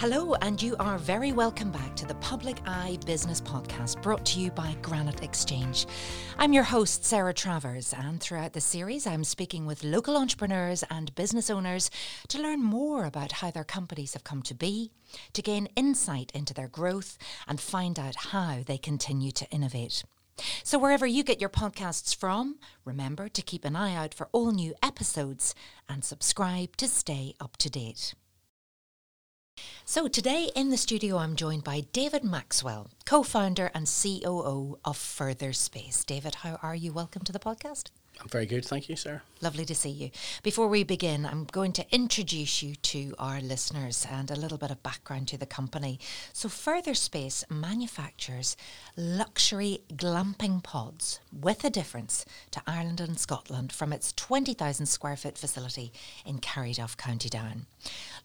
Hello, and you are very welcome back to the Public Eye Business Podcast, brought to you by Granite Exchange. I'm your host, Sarah Travers, and throughout the series, I'm speaking with local entrepreneurs and business owners to learn more about how their companies have come to be, to gain insight into their growth, and find out how they continue to innovate. So wherever you get your podcasts from, remember to keep an eye out for all new episodes and subscribe to stay up to date. So today in the studio, I'm joined by David Maxwell, co-founder and COO of Further Space. David, how are you? Welcome to the podcast. I'm very good, thank you, Sarah. Lovely to see you. Before we begin, I'm going to introduce you to our listeners and a little bit of background to the company. So Further Space manufactures luxury glamping pods with a difference to Ireland and Scotland from its 20,000 square foot facility in Carrickduff, County Down.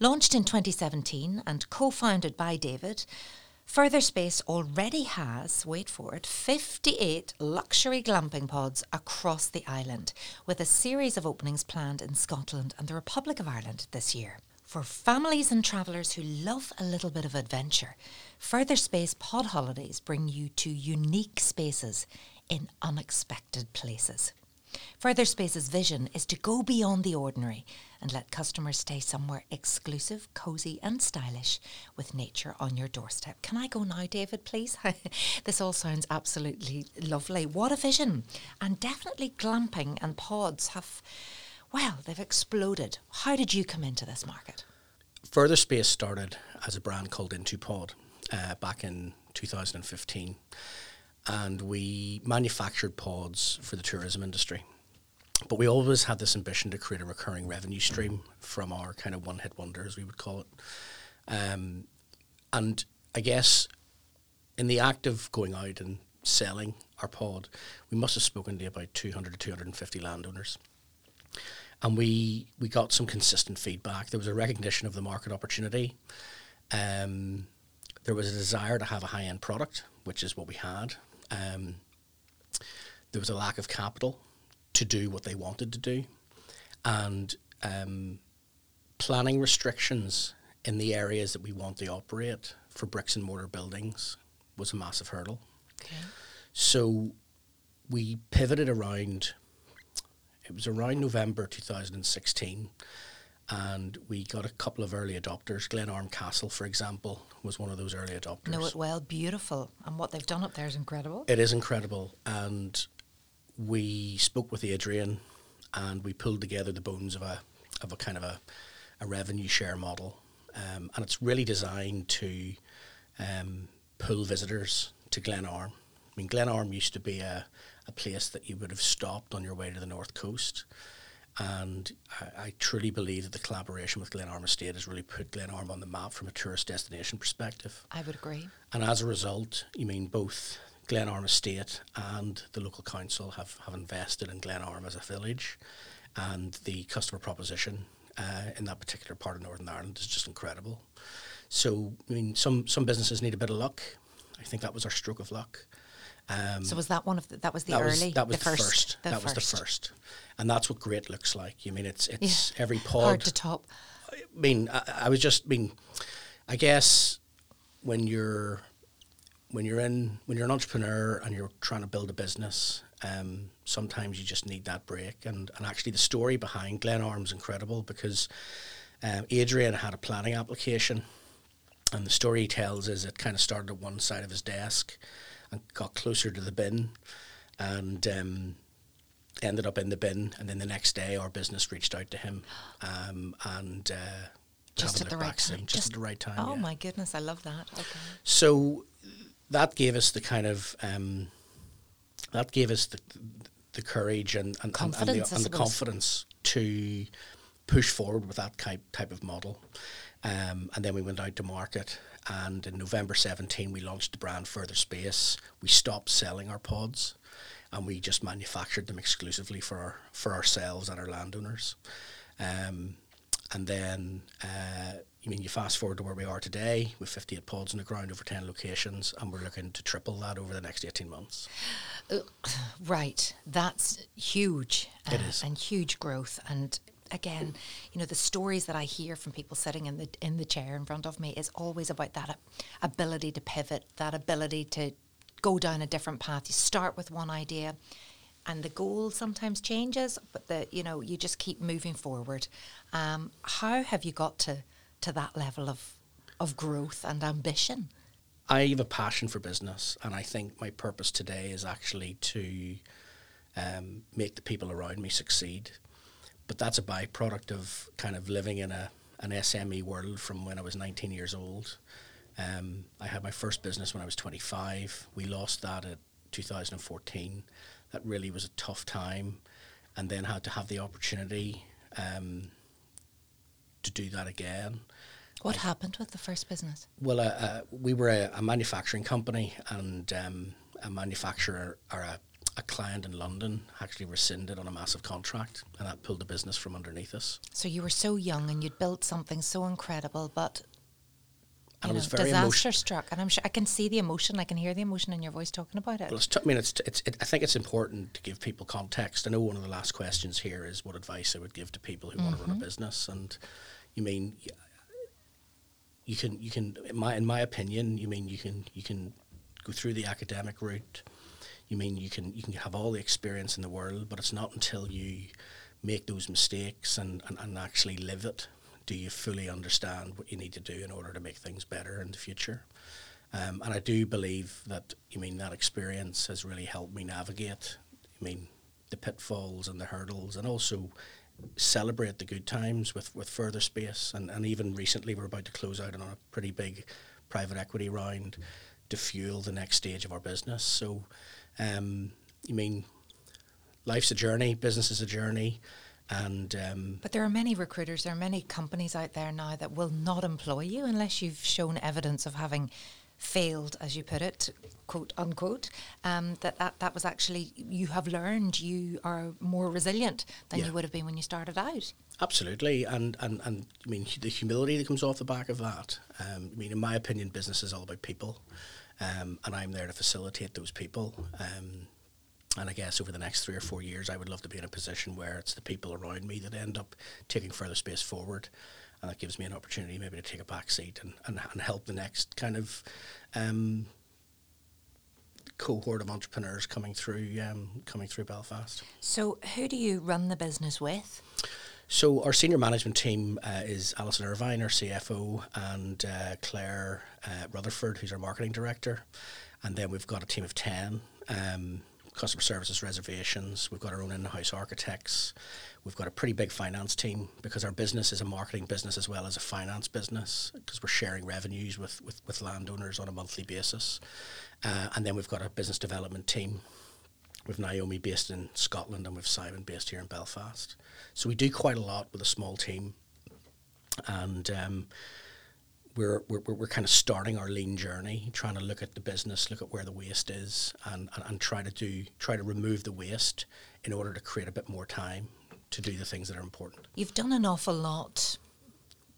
Launched in 2017 and co-founded by David, Further Space already has, wait for it, 58 luxury glamping pods across the island, with a series of openings planned in Scotland and the Republic of Ireland this year. For families and travellers who love a little bit of adventure, Further Space Pod Holidays bring you to unique spaces in unexpected places. Further Space's vision is to go beyond the ordinary and let customers stay somewhere exclusive, cosy and stylish with nature on your doorstep. Can I go now, David, please? This all sounds absolutely lovely. What a vision. And definitely glamping and pods have, well, they've exploded. How did you come into this market? Further Space started as a brand called Into Pod back in 2015. And we manufactured pods for the tourism industry. But we always had this ambition to create a recurring revenue stream from our kind of one-hit wonder, as we would call it. And I guess in the act of going out and selling our pod, we must have spoken to about 200 to 250 landowners. And we got some consistent feedback. There was a recognition of the market opportunity. There was a desire to have a high-end product, which is what we had. There was a lack of capital to do what they wanted to do, and planning restrictions in the areas that we want to operate for bricks and mortar buildings was a massive hurdle. Okay. So we pivoted around, it was around November 2016, and we got a couple of early adopters. Glenarm Castle, for example, was one of those early adopters. Know it well, beautiful. And what they've done up there is incredible. It is incredible. And we spoke with Adrian and we pulled together the bones of a kind of a revenue share model. And it's really designed to pull visitors to Glenarm. I mean, Glenarm used to be a place that you would have stopped on your way to the North Coast. And I truly believe that the collaboration with Glenarm Estate has really put Glenarm on the map from a tourist destination perspective. I would agree. And as a result, you mean both Glenarm Estate and the local council have invested in Glenarm as a village, and the customer proposition in that particular part of Northern Ireland is just incredible. So, I mean, some businesses need a bit of luck. I think that was our stroke of luck. So was that one of the first. And that's what great looks like. You mean it's every pod hard to top. I mean, I guess when you're an entrepreneur and you're trying to build a business, sometimes you just need that break. And actually, the story behind Glenarm's incredible because Adrian had a planning application, and the story he tells is it kind of started at one side of his desk and got closer to the bin and ended up in the bin. And then the next day our business reached out to him and just at the right time. Just at the right time. Oh yeah. My goodness, I love that. Okay. So that gave us the kind of the courage and the confidence to push forward with that type of model. And then we went out to market, and in November 2017 we launched the brand Further Space. We stopped selling our pods, and we just manufactured them exclusively for ourselves and our landowners. And then you fast forward to where we are today with 58 pods on the ground over 10 locations, and we're looking to triple that over the next 18 months. Right, that's huge. It is. And huge growth, and again, you know, the stories that I hear from people sitting in the chair in front of me is always about that ability to pivot, that ability to go down a different path. You start with one idea and the goal sometimes changes, but the, you know, you just keep moving forward. How have you got to that level of growth and ambition? I have a passion for business, and I think my purpose today is actually to make the people around me succeed. But that's a byproduct of kind of living in an SME world from when I was 19 years old. I had my first business when I was 25. We lost that in 2014. That really was a tough time, and then had to have the opportunity to do that again. What happened with the first business? Well, we were a manufacturing company, and a manufacturer or a client in London actually rescinded on a massive contract, and that pulled the business from underneath us. So you were so young and you'd built something so incredible, but and it was very disaster struck. And I'm sure I can see the emotion, I can hear the emotion in your voice talking about it. Well, I think it's important to give people context. I know one of the last questions here is what advice I would give to people who want to run a business, and you mean you can in my opinion, you can go through the academic route. You mean you can have all the experience in the world, but it's not until you make those mistakes and actually live it do you fully understand what you need to do in order to make things better in the future. And I do believe that, that experience has really helped me navigate, the pitfalls and the hurdles, and also celebrate the good times with Further Space. And even recently we're about to close out on a pretty big private equity round to fuel the next stage of our business. So... life's a journey, business is a journey, and... But there are many recruiters, there are many companies out there now that will not employ you unless you've shown evidence of having failed, as you put it, quote unquote, that was actually, you have learned, you are more resilient than you would have been when you started out. Absolutely, and the humility that comes off the back of that. In my opinion, business is all about people. And I'm there to facilitate those people. And I guess over the next 3 or 4 years, I would love to be in a position where it's the people around me that end up taking Further Space forward. And that gives me an opportunity maybe to take a back seat and help the next kind of cohort of entrepreneurs coming through Belfast. So who do you run the business with? So our senior management team is Alison Irvine, our CFO, and Claire Rutherford, who's our marketing director. And then we've got a team of 10, customer services, reservations. We've got our own in-house architects. We've got a pretty big finance team because our business is a marketing business as well as a finance business, because we're sharing revenues with landowners on a monthly basis. And then we've got a business development team with Naomi based in Scotland and with Simon based here in Belfast. So we do quite a lot with a small team, and we're kind of starting our lean journey, trying to look at the business, look at where the waste is, and try to remove the waste in order to create a bit more time to do the things that are important. You've done an awful lot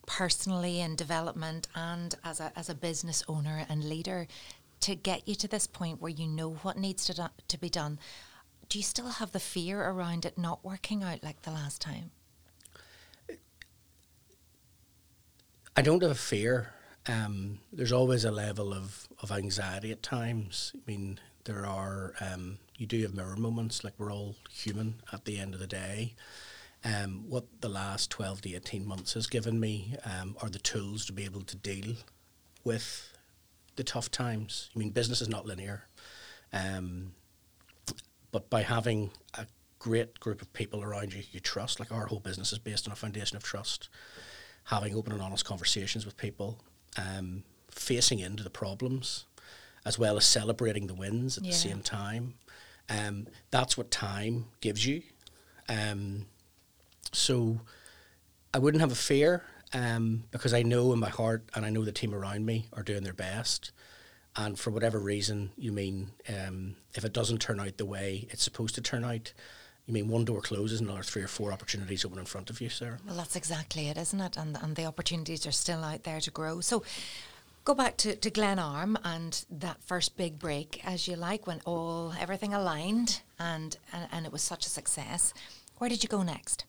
personally in development and as a business owner and leader to get you to this point where you know what needs to be done. Do you still have the fear around it not working out like the last time? I don't have a fear. There's always a level of anxiety at times. There are, you do have mirror moments, like we're all human at the end of the day. What the last 12 to 18 months has given me are the tools to be able to deal with the tough times. Business is not linear, but by having a great group of people around you trust, like our whole business is based on a foundation of trust, having open and honest conversations with people, facing into the problems, as well as celebrating the wins at the same time. That's what time gives you. So I wouldn't have a fear, because I know in my heart, and I know the team around me are doing their best, and for whatever reason, if it doesn't turn out the way it's supposed to turn out, one door closes and another 3 or 4 opportunities open in front of you, Sarah. Well, that's exactly it, isn't it? And the opportunities are still out there to grow. So go back to Glenarm and that first big break, as you like, when everything aligned and it was such a success. Where did you go next?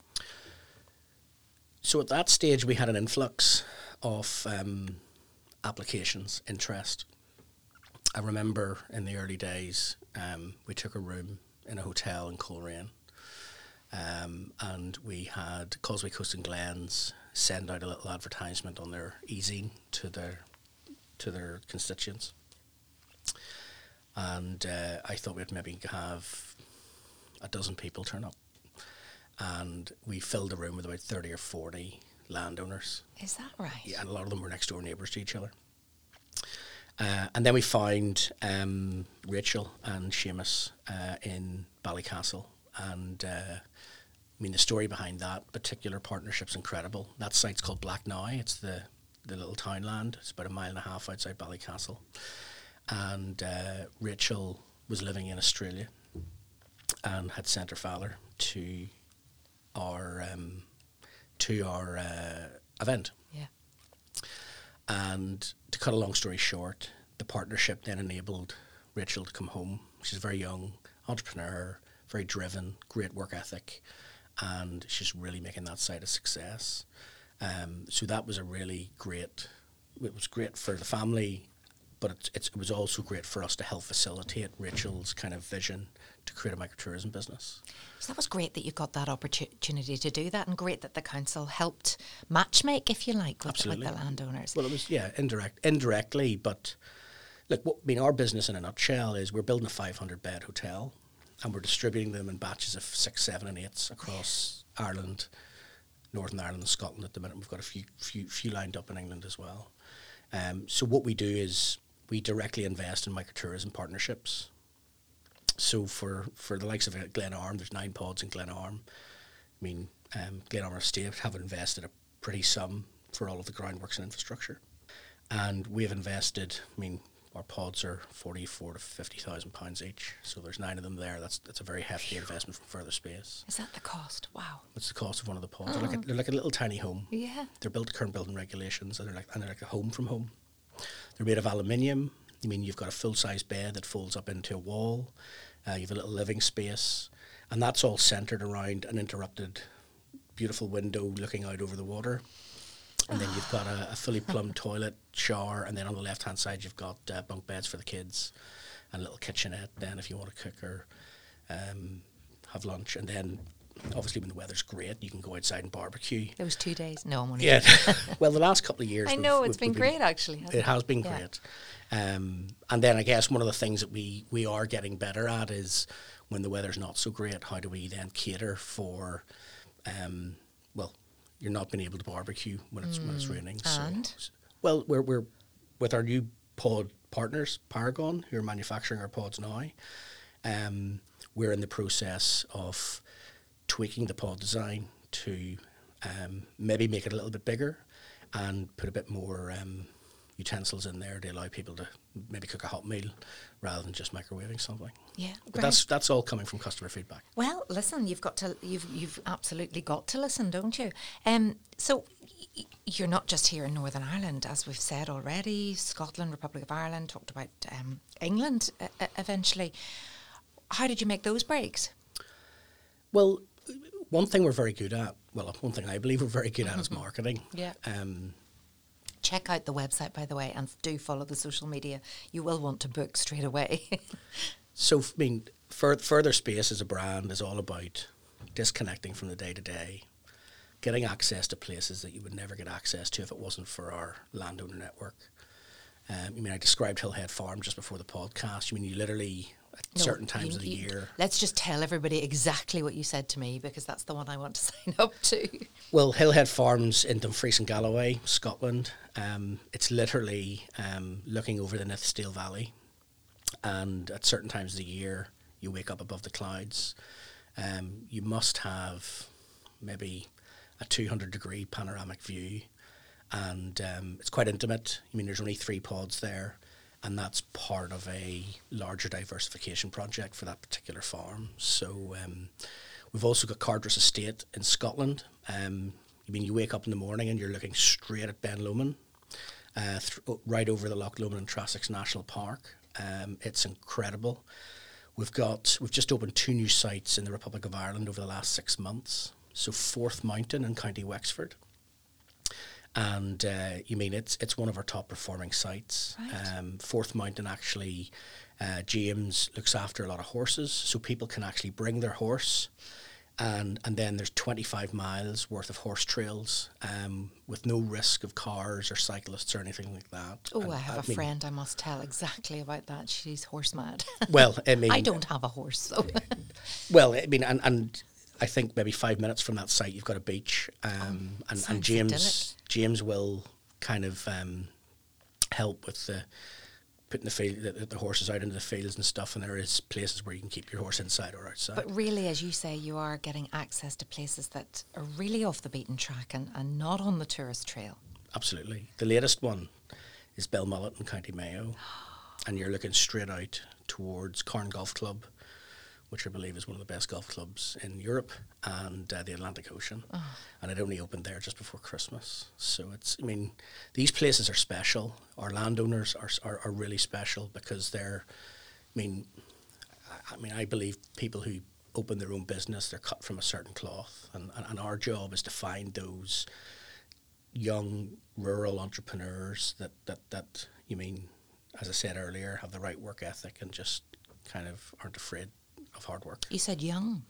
So at that stage, we had an influx of applications, interest. I remember in the early days, we took a room in a hotel in Coleraine, and we had Causeway Coast and Glens send out a little advertisement on their e-zine to their constituents. And I thought we'd maybe have a dozen people turn up. And we filled the room with about 30 or 40 landowners. Is that right? Yeah, and a lot of them were next door neighbours to each other. And then we found Rachel and Seamus in Ballycastle. And I mean, the story behind that particular partnership's incredible. That site's called Black Nye. It's the little townland. It's about 1.5 miles outside Ballycastle. And Rachel was living in Australia and had sent her father to our event. Yeah. And to cut a long story short, the partnership then enabled Rachel to come home. She's a very young entrepreneur, very driven, great work ethic, and she's really making that side a success. So that was a really great, it was great for the family, but it was also great for us to help facilitate Rachel's kind of vision to create a microtourism business. So that was great that you got that opportunity to do that, and great that the council helped matchmake, if you like, with the landowners. Well, it was, yeah, indirectly, but look, our business in a nutshell is we're building a 500-bed hotel, and we're distributing them in batches of 6, 7, and 8s across Ireland, Northern Ireland and Scotland at the minute. We've got a few lined up in England as well. So what we do is we directly invest in microtourism partnerships. So for the likes of Glenarm, there's 9 pods in Glenarm. I mean, Glenarm Estate have invested a pretty sum for all of the groundworks and infrastructure. And we've invested, I mean, our pods are £44,000 to £50,000 each. So there's 9 of them there. That's a very hefty investment from Further Space. Is that the cost? Wow. That's the cost of one of the pods. They're like a little tiny home. Yeah. They're built to current building regulations, and they're like a home from home. They're made of aluminium. I mean, you've got a full-size bed that folds up into a wall. You have a little living space. And that's all centred around an interrupted, beautiful window looking out over the water. And then you've got a fully plumbed toilet, shower, and then on the left-hand side you've got bunk beds for the kids and a little kitchenette then if you want to cook or have lunch. And then, obviously, when the weather's great, you can go outside and barbecue. Those 2 days? No, I'm only kidding. Well, the last couple of years... I know, it's been great, actually. It has been great. And then I guess one of the things that we are getting better at is when the weather's not so great, how do we then cater for... you're not being able to barbecue when it's raining. And? So, well, we're with our new pod partners, Paragon, who are manufacturing our pods now. We're in the process of tweaking the pod design to maybe make it a little bit bigger and put a bit more utensils in there to allow people to maybe cook a hot meal rather than just microwaving something. Yeah, but great. That's all coming from customer feedback. Well, listen, you've absolutely got to listen, don't you? So you're not just here in Northern Ireland, as we've said already. Scotland, Republic of Ireland, talked about England eventually. How did you make those breaks? Well, one thing I believe we're very good at is marketing. Yeah. Check out the website, by the way, and do follow the social media. You will want to book straight away. So, I mean, Further Space as a brand is all about disconnecting from the day-to-day, getting access to places that you would never get access to if it wasn't for our landowner network. I mean, I described Hillhead Farm just before the podcast. I mean, you literally... certain times of the year. Let's just tell everybody exactly what you said to me, because that's the one I want to sign up to. Well, Hillhead Farm's in Dumfries and Galloway, Scotland. It's literally looking over the Nithsdale Valley, and at certain times of the year, you wake up above the clouds. You must have maybe a 200-degree panoramic view, and it's quite intimate. I mean, there's only 3 pods there. And that's part of a larger diversification project for that particular farm. So we've also got Cardross Estate in Scotland. I mean, you wake up in the morning and you're looking straight at Ben Lomond, right over the Loch Lomond and Trossachs National Park. It's incredible. We've just opened 2 new sites in the Republic of Ireland over the last 6 months. So Fourth Mountain in County Wexford, And it's one of our top performing sites. Right. Fourth Mountain actually, James looks after a lot of horses, so people can actually bring their horse. And then there's 25 miles worth of horse trails with no risk of cars or cyclists or anything like that. Oh, and I have a friend I must tell exactly about that. She's horse mad. Well, I mean... I don't have a horse, so... Well, I mean, and I think maybe 5 minutes from that site you've got a beach. And James will kind of help with the... putting the horses out into the fields and stuff, and there is places where you can keep your horse inside or outside. But really, as you say, you are getting access to places that are really off the beaten track and not on the tourist trail. Absolutely. The latest one is Belmullet in County Mayo, and you're looking straight out towards Carn Golf Club, which I believe is one of the best golf clubs in Europe and the Atlantic Ocean. Oh. And it only opened there just before Christmas. So these places are special. Our landowners are really special because I believe people who open their own business, they're cut from a certain cloth. And our job is to find those young rural entrepreneurs that as I said earlier, have the right work ethic and just kind of aren't afraid of hard work. You said young.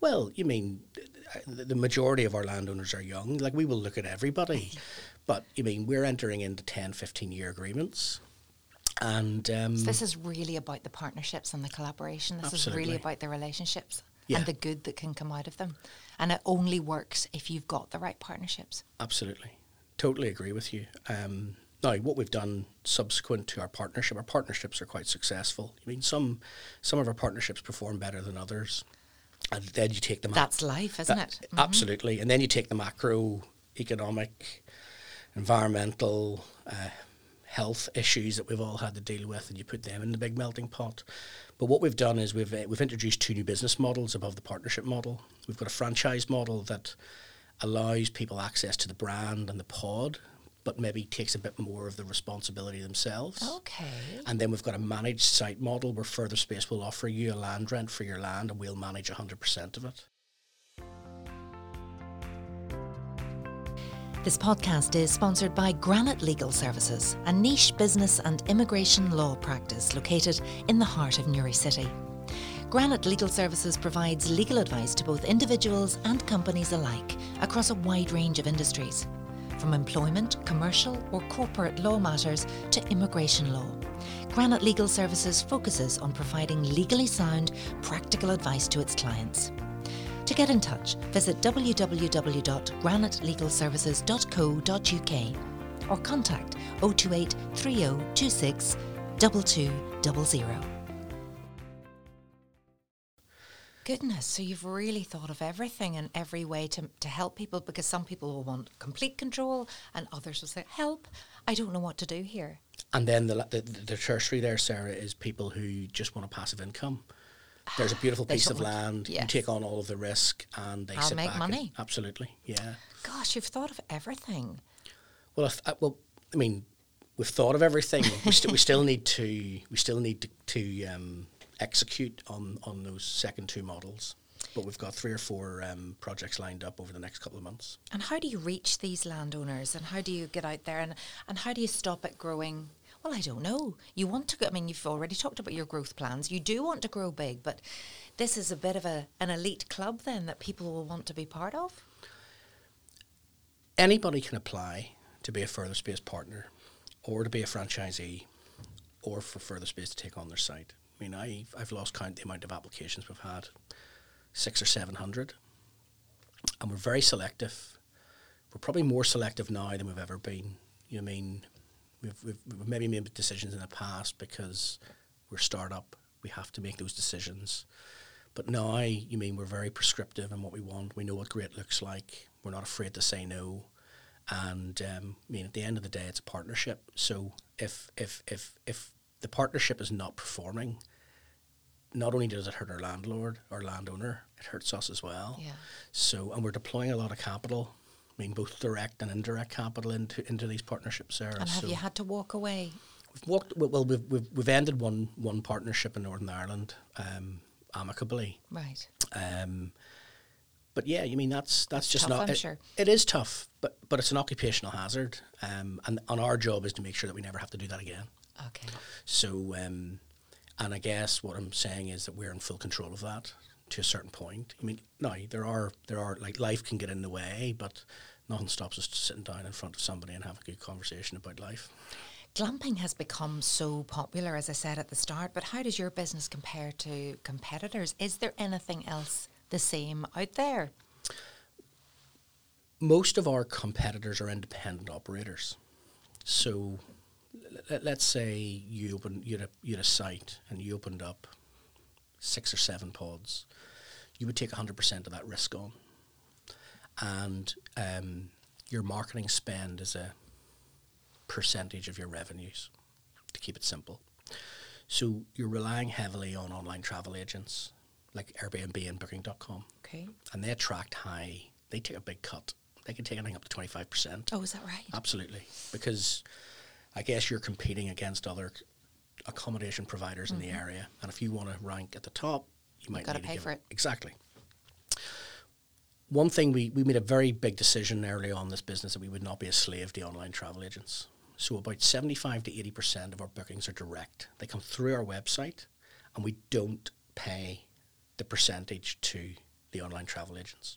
Well, the majority of our landowners are young. Like, we will look at everybody. But, we're entering into 10, 15-year agreements. And so this is really about the partnerships and the collaboration. This absolutely. Is really about the relationships yeah. and the good that can come out of them. And it only works if you've got the right partnerships. Absolutely. Totally agree with you. Now, what we've done subsequent to our partnerships are quite successful. Some of our partnerships perform better than others. And then you take the... That's life, isn't it? Mm-hmm. Absolutely. And then you take the macro, economic, environmental, health issues that we've all had to deal with, and you put them in the big melting pot. But what we've done is we've introduced two new business models above the partnership model. We've got a franchise model that allows people access to the brand and the pod, but maybe takes a bit more of the responsibility themselves. Okay. And then we've got a managed site model where Further Space will offer you a land rent for your land and we'll manage 100% of it. This podcast is sponsored by Granite Legal Services, a niche business and immigration law practice located in the heart of Newry City. Granite Legal Services provides legal advice to both individuals and companies alike across a wide range of industries, from employment, commercial or corporate law matters to immigration law. Granite Legal Services focuses on providing legally sound, practical advice to its clients. To get in touch, visit www.granitelegalservices.co.uk or contact 028 3026 2200. Goodness, so you've really thought of everything and every way to help people, because some people will want complete control and others will say, help, I don't know what to do here. And then the tertiary there, Sarah, is people who just want a passive income. There's a beautiful piece of land, yes. You take on all of the risk and they sit back. I'll make money. Absolutely, yeah. Gosh, you've thought of everything. Well, we've thought of everything. We still need to execute on those second two models, but we've got three or four projects lined up over the next couple of months. And how do you reach these landowners, and how do you get out there, and how do you stop it growing? Well, I don't know. You want to go, you've already talked about your growth plans. You do want to grow big, but this is a bit of an elite club then that people will want to be part of. Anybody can apply to be a Further Space partner or to be a franchisee or for Further Space to take on their site. I've lost count the amount of applications we've had, 600 or 700, and we're very selective. We're probably more selective now than we've ever been. We've maybe made decisions in the past because we're startup. We have to make those decisions, but now we're very prescriptive in what we want. We know what great looks like. We're not afraid to say no, and at the end of the day, it's a partnership. So if the partnership is not performing, not only does it hurt our landlord, our landowner, it hurts us as well. Yeah. So, and we're deploying a lot of capital, both direct and indirect capital into these partnerships there. And have you had to walk away? We've ended one partnership in Northern Ireland amicably. Right. But yeah, you mean that's just tough, it is tough, but it's an occupational hazard, and our job is to make sure that we never have to do that again. Okay. So, and I guess what I'm saying is that we're in full control of that to a certain point. I mean, now there are like life can get in the way, but nothing stops us sitting down in front of somebody and having a good conversation about life. Glamping has become so popular, as I said at the start, but how does your business compare to competitors? Is there anything else the same out there? Most of our competitors are independent operators. So let's say you had a site and you opened up 6 or 7 pods. You would take 100% of that risk on. And your marketing spend is a percentage of your revenues, to keep it simple. So you're relying heavily on online travel agents like Airbnb and Booking.com. Okay. And they attract they take a big cut. They can take anything up to 25%. Oh, is that right? Absolutely. Because I guess you're competing against other accommodation providers in the area. And if you want to rank at the top, you might need to pay for it. Exactly. One thing, we made a very big decision early on in this business that we would not be a slave to online travel agents. So about 75 to 80% of our bookings are direct. They come through our website, and we don't pay the percentage to the online travel agents.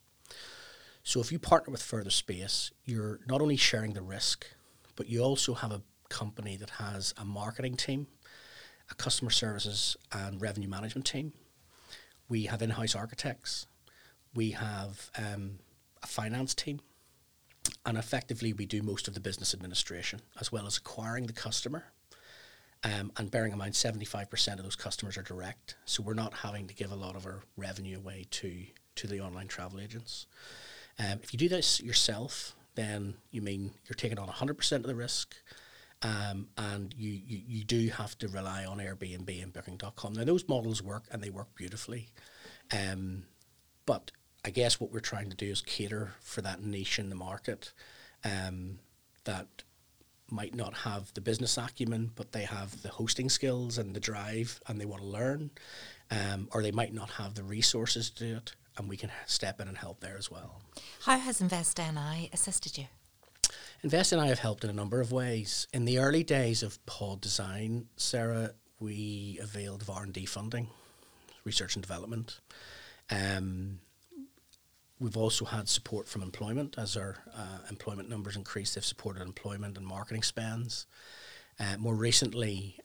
So if you partner with Further Space, you're not only sharing the risk, but you also have a company that has a marketing team, a customer services and revenue management team. We have in-house architects. We have a finance team. And effectively, we do most of the business administration, as well as acquiring the customer. And bearing in mind, 75% of those customers are direct. So we're not having to give a lot of our revenue away to the online travel agents. If you do this yourself, then you mean you're taking on 100% of the risk. And you do have to rely on Airbnb and Booking.com. Now, those models work, and they work beautifully. But I guess what we're trying to do is cater for that niche in the market that might not have the business acumen, but they have the hosting skills and the drive, and they want to learn, or they might not have the resources to do it, and we can step in and help there as well. How has Invest NI assisted you? Invest NI have helped in a number of ways. In the early days of pod design, Sarah, we availed of R&D funding, research and development. We've also had support from employment. As our employment numbers increase, they've supported employment and marketing spends. More recently,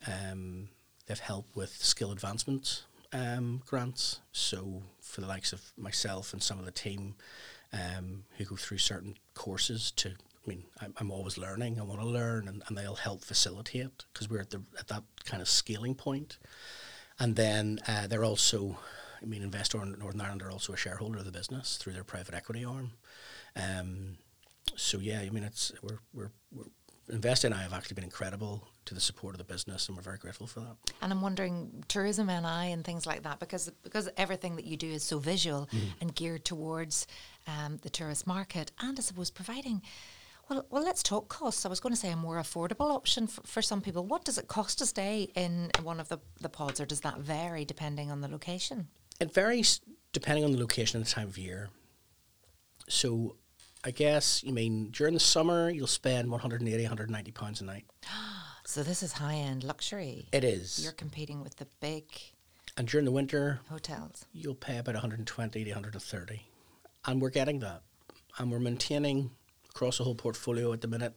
they've helped with skill advancement grants. So for the likes of myself and some of the team who go through certain courses I'm always learning. I want to learn, and they'll help facilitate because we're at that kind of scaling point. And then they're also... Investor in Northern Ireland are also a shareholder of the business through their private equity arm. So yeah, we're Invest NI have actually been incredible to the support of the business, and we're very grateful for that. And I'm wondering, Tourism NI and things like that, because everything that you do is so visual and geared towards the tourist market, and I suppose providing. Well, let's talk costs. I was going to say a more affordable option for some people. What does it cost to stay in one of the pods, or does that vary depending on the location? It varies depending on the location and the time of year. So I guess, during the summer, you'll spend £180, £190 a night. So this is high-end luxury. It is. You're competing with the big... And during the winter... Hotels. You'll pay about £120 to £130. And we're getting that. And we're maintaining... across the whole portfolio at the minute,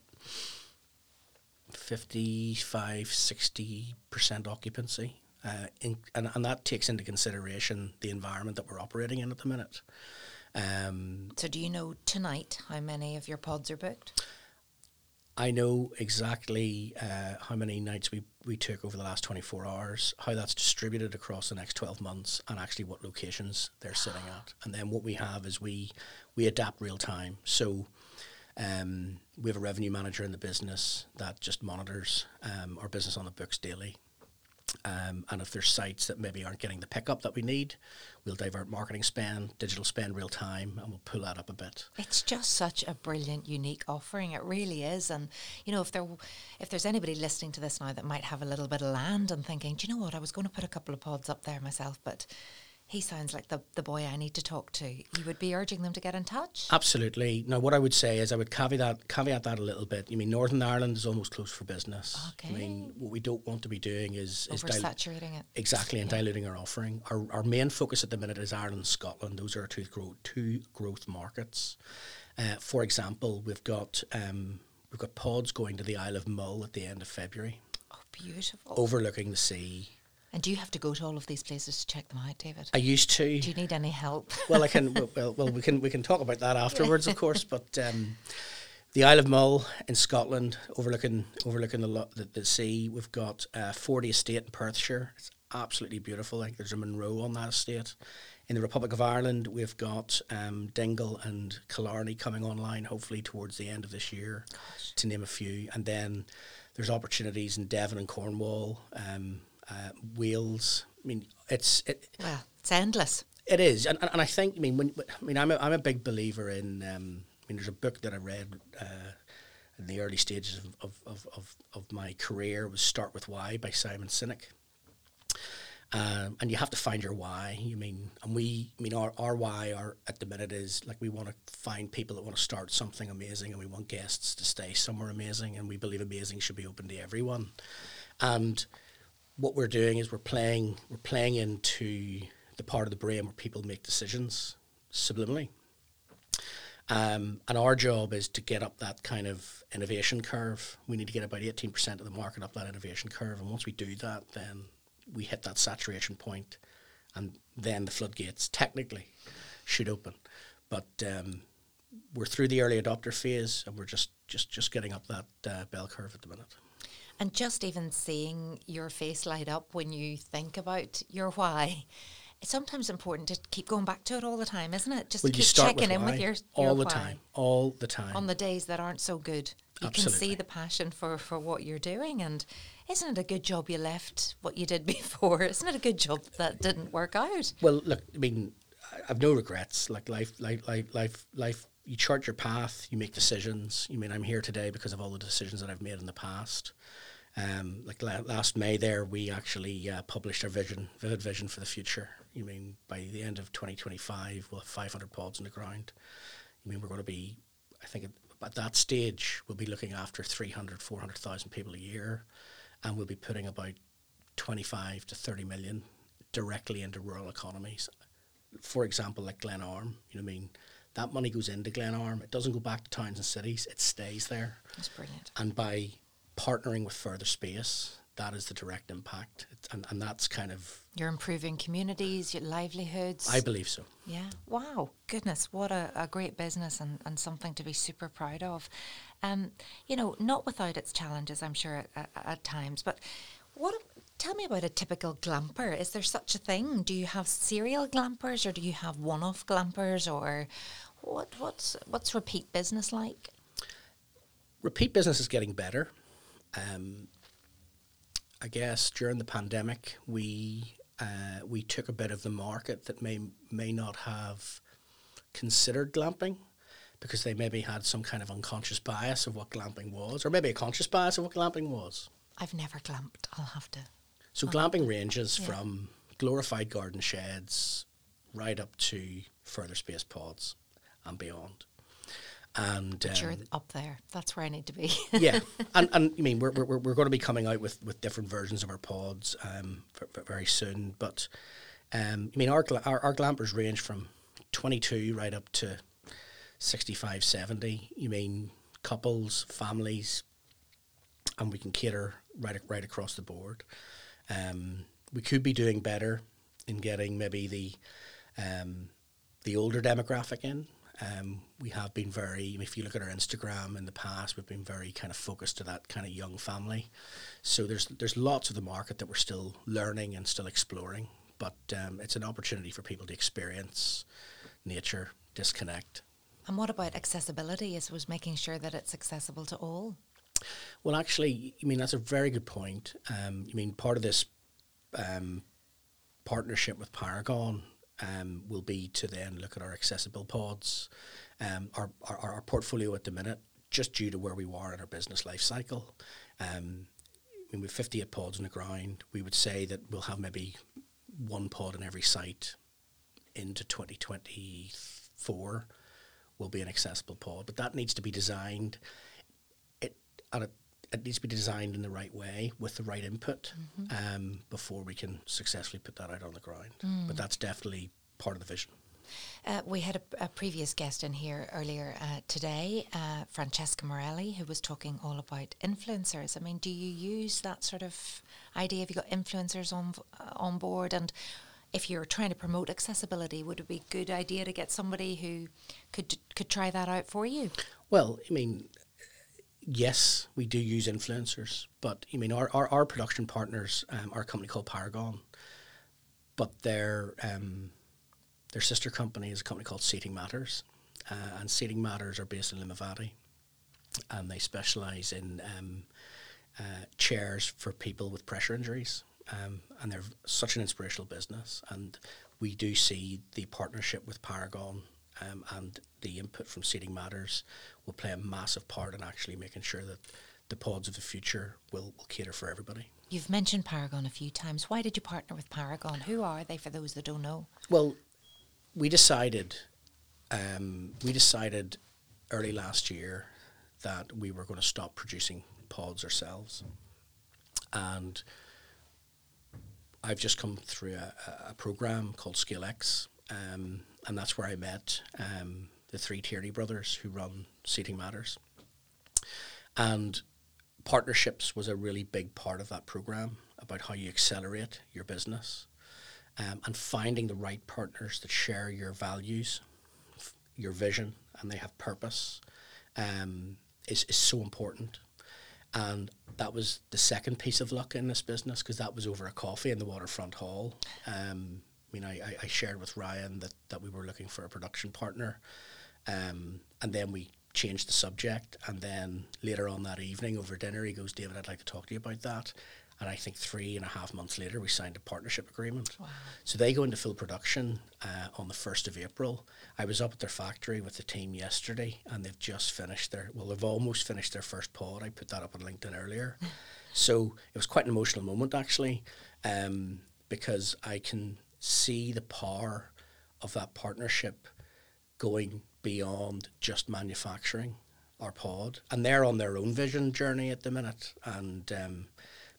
55-60% occupancy, and that takes into consideration the environment that we're operating in at the minute. So do you know tonight how many of your pods are booked? I know exactly how many nights we took over the last 24 hours, how that's distributed across the next 12 months, and actually what locations they're sitting at. And then what we have is we adapt real time. So... we have a revenue manager in the business that just monitors our business on the books daily. And if there's sites that maybe aren't getting the pickup that we need, we'll divert marketing spend, digital spend real time, and we'll pull that up a bit. It's just such a brilliant, unique offering. It really is. And, if there's anybody listening to this now that might have a little bit of land and thinking, do you know what, I was going to put a couple of pods up there myself, but... he sounds like the boy I need to talk to, you would be urging them to get in touch? Absolutely. Now, what I would say is I would caveat that a little bit. I mean, Northern Ireland is almost closed for business. Okay. I mean, what we don't want to be doing is oversaturating it. Exactly, and diluting our offering. Our main focus at the minute is Ireland and Scotland. Those are our two growth markets. For example, we've got pods going to the Isle of Mull at the end of February. Oh, beautiful. Overlooking the sea. And do you have to go to all of these places to check them out, David? I used to. Do you need any help? Well, I can. Well, we can talk about that afterwards, of course. But the Isle of Mull in Scotland, overlooking the sea. We've got Forty Estate in Perthshire. It's absolutely beautiful. I think there's a Monroe on that estate. In the Republic of Ireland, we've got Dingle and Killarney coming online, hopefully towards the end of this year, to name a few. And then there's opportunities in Devon and Cornwall. Wales. I mean, it's endless. It is, and I think. I mean, I'm a big believer in. I mean, there's a book that I read in the early stages of my career was "Start With Why" by Simon Sinek. And you have to find your why. Our why are at the minute is like we want to find people that want to start something amazing, and we want guests to stay somewhere amazing, and we believe amazing should be open to everyone, and. What we're doing is we're playing into the part of the brain where people make decisions subliminally. And our job is to get up that kind of innovation curve. We need to get about 18% of the market up that innovation curve. And once we do that, then we hit that saturation point, and then the floodgates technically should open. But we're through the early adopter phase, and we're just getting up that bell curve at the minute. And just even seeing your face light up when you think about your why, it's sometimes important to keep going back to it all the time, isn't it? Just keep checking in with your all the time, all the time. On the days that aren't so good, you can see the passion for what you're doing. And isn't it a good job you left what you did before? Isn't it a good job that didn't work out? Well, look, I mean, I've no regrets. Like life. You chart your path, you make decisions. I mean, I'm here today because of all the decisions that I've made in the past. Like last May there, we actually published our vivid vision for the future. I mean, by the end of 2025, we'll have 500 pods in the ground. I mean, we're going to be, I think at that stage, we'll be looking after 400,000 people a year, and we'll be putting about 25 to 30 million directly into rural economies. For example, like Glenarm, you know what I mean? That money goes into Glenarm. It doesn't go back to towns and cities. It stays there. That's brilliant. And by partnering with Further Space, that is the direct impact. And that's kind of... You're improving communities, your livelihoods. I believe so. Yeah. Wow. Goodness, what a great business and something to be super proud of. You know, not without its challenges, I'm sure, at times. But tell me about a typical glamper. Is there such a thing? Do you have serial glampers, or do you have one-off glampers, or what's repeat business like? Repeat business is getting better. I guess during the pandemic, we took a bit of the market that may not have considered glamping, because they maybe had some kind of unconscious bias of what glamping was, or maybe a conscious bias of what glamping was. I've never glamped. I'll have to. So glamping ranges from glorified garden sheds right up to Further Space pods and beyond. And but you're up there. That's where I need to be. Yeah, and I mean we're going to be coming out with different versions of our pods very soon. But I mean our glampers range from 22 right up to 65, 70. You mean couples, families. And we can cater right across the board. We could be doing better in getting maybe the older demographic in. We have been very, if you look at our Instagram in the past, we've been very kind of focused to that kind of young family. So there's lots of the market that we're still learning and still exploring. But it's an opportunity for people to experience nature, disconnect. And what about accessibility? It was making sure that it's accessible to all. Well, actually, I mean, that's a very good point. I mean, part of this partnership with Paragon will be to then look at our accessible pods, our portfolio at the minute, just due to where we are in our business life cycle. I mean, we have 58 pods on the ground. We would say that we'll have maybe one pod in every site into 2024 will be an accessible pod, but that needs to be designed. It needs to be designed in the right way with the right input before we can successfully put that out on the ground. But that's definitely part of the vision. We had a previous guest in here earlier today, Francesca Morelli, who was talking all about influencers. I mean, do you use that sort of idea? Have you got influencers on board? And if you're trying to promote accessibility, would it be a good idea to get somebody who could try that out for you? Well, I mean, yes, we do use influencers, but I mean, our production partners are a company called Paragon, but their sister company is a company called Seating Matters, and Seating Matters are based in Limavady, and they specialise in chairs for people with pressure injuries, and they're such an inspirational business. And we do see the partnership with Paragon and the input from Seating Matters will play a massive part in actually making sure that the pods of the future will cater for everybody. You've mentioned Paragon a few times. Why did you partner with Paragon? Who are they for those that don't know? Well, We decided early last year that we were going to stop producing pods ourselves, and I've just come through a program called ScaleX, and that's where I met the three Tierney brothers who run Seating Matters, and partnerships was a really big part of that program about how you accelerate your business. And finding the right partners that share your values, your vision, and they have purpose is so important. And that was the second piece of luck in this business, because that was over a coffee in the Waterfront Hall. I shared with Ryan that we were looking for a production partner, and then we changed the subject. And then later on that evening over dinner, he goes, "David, I'd like to talk to you about that." And I think 3.5 months later, we signed a partnership agreement. Wow. So they go into full production on the 1st of April. I was up at their factory with the team yesterday, and they've just finished they've almost finished their first pod. I put that up on LinkedIn earlier. So it was quite an emotional moment, actually, because I can see the power of that partnership going beyond just manufacturing our pod. And they're on their own vision journey at the minute, and...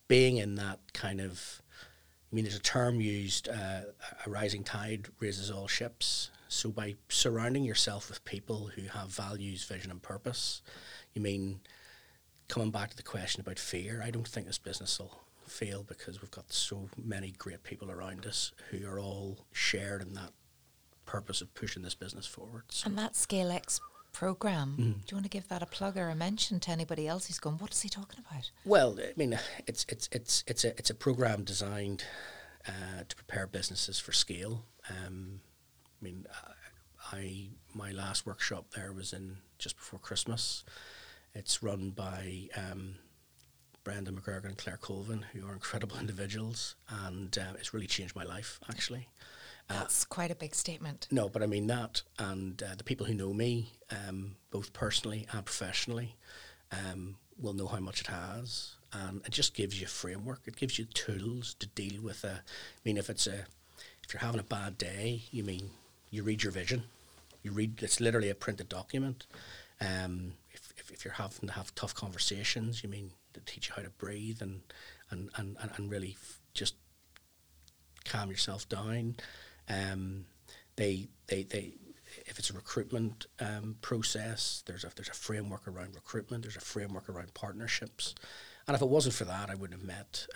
being in that kind of, I mean, there's a term used, a rising tide raises all ships. So by surrounding yourself with people who have values, vision and purpose, coming back to the question about fear, I don't think this business will fail because we've got so many great people around us who are all shared in that purpose of pushing this business forward. So. And that ScaleX program, do you want to give that a plug or a mention to anybody else who's going, what is he talking about? Well, I mean, it's a program designed to prepare businesses for scale. My last workshop there was in just before Christmas. It's run by Brendan McGregor and Claire Colvin, who are incredible individuals, and it's really changed my life, actually. That's quite a big statement. No, but I mean that, and the people who know me, both personally and professionally, will know how much it has, and it just gives you a framework. It gives you tools to deal with. If you're having a bad day, you read your vision. It's literally a printed document. If you're having to have tough conversations, they teach you how to breathe and really just calm yourself down. If it's a recruitment process, there's a framework around recruitment, there's a framework around partnerships. And if it wasn't for that, I wouldn't have met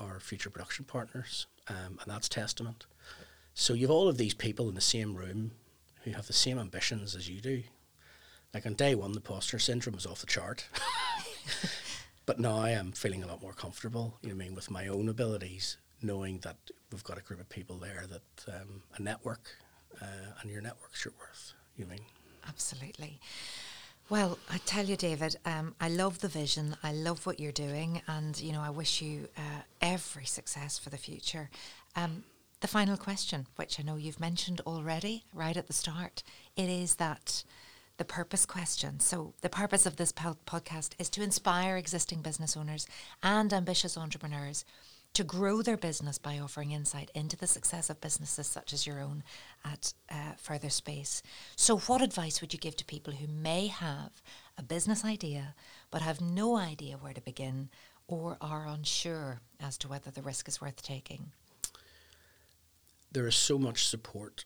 our future production partners, and that's testament. So you have all of these people in the same room who have the same ambitions as you do. Like on day one, the imposter syndrome was off the chart. But now I am feeling a lot more comfortable, with my own abilities, knowing that we've got a group of people there that a network, and your network's your worth. Absolutely. Well, I tell you, David, I love the vision. I love what you're doing, and I wish you every success for the future. The final question, which I know you've mentioned already right at the start, it is that the purpose question. So the purpose of this podcast is to inspire existing business owners and ambitious entrepreneurs to grow their business by offering insight into the success of businesses such as your own at Further Space. So what advice would you give to people who may have a business idea but have no idea where to begin or are unsure as to whether the risk is worth taking? There is so much support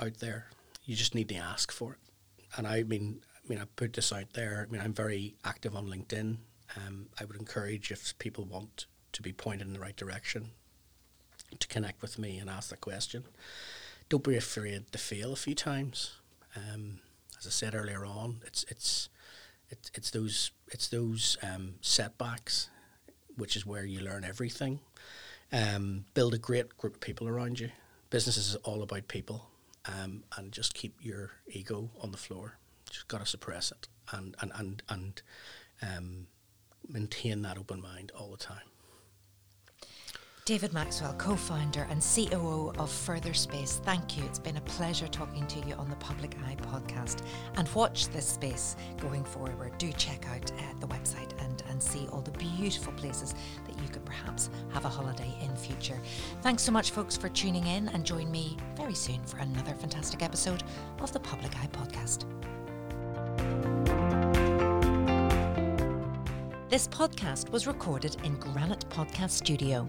out there. You just need to ask for it. And I mean, I put this out there. I mean, I'm very active on LinkedIn. I would encourage, if people want to be pointed in the right direction, to connect with me and ask the question. Don't be afraid to fail a few times. As I said earlier on, it's those setbacks, which is where you learn everything. Build a great group of people around you. Business is all about people, and just keep your ego on the floor. Just got to suppress it and maintain that open mind all the time. David Maxwell, co-founder and COO of Further Space, thank you. It's been a pleasure talking to you on the Public Eye podcast. And watch this space going forward. Do check out the website and see all the beautiful places that you could perhaps have a holiday in future. Thanks so much, folks, for tuning in, and join me very soon for another fantastic episode of the Public Eye podcast. This podcast was recorded in Granite Podcast Studio.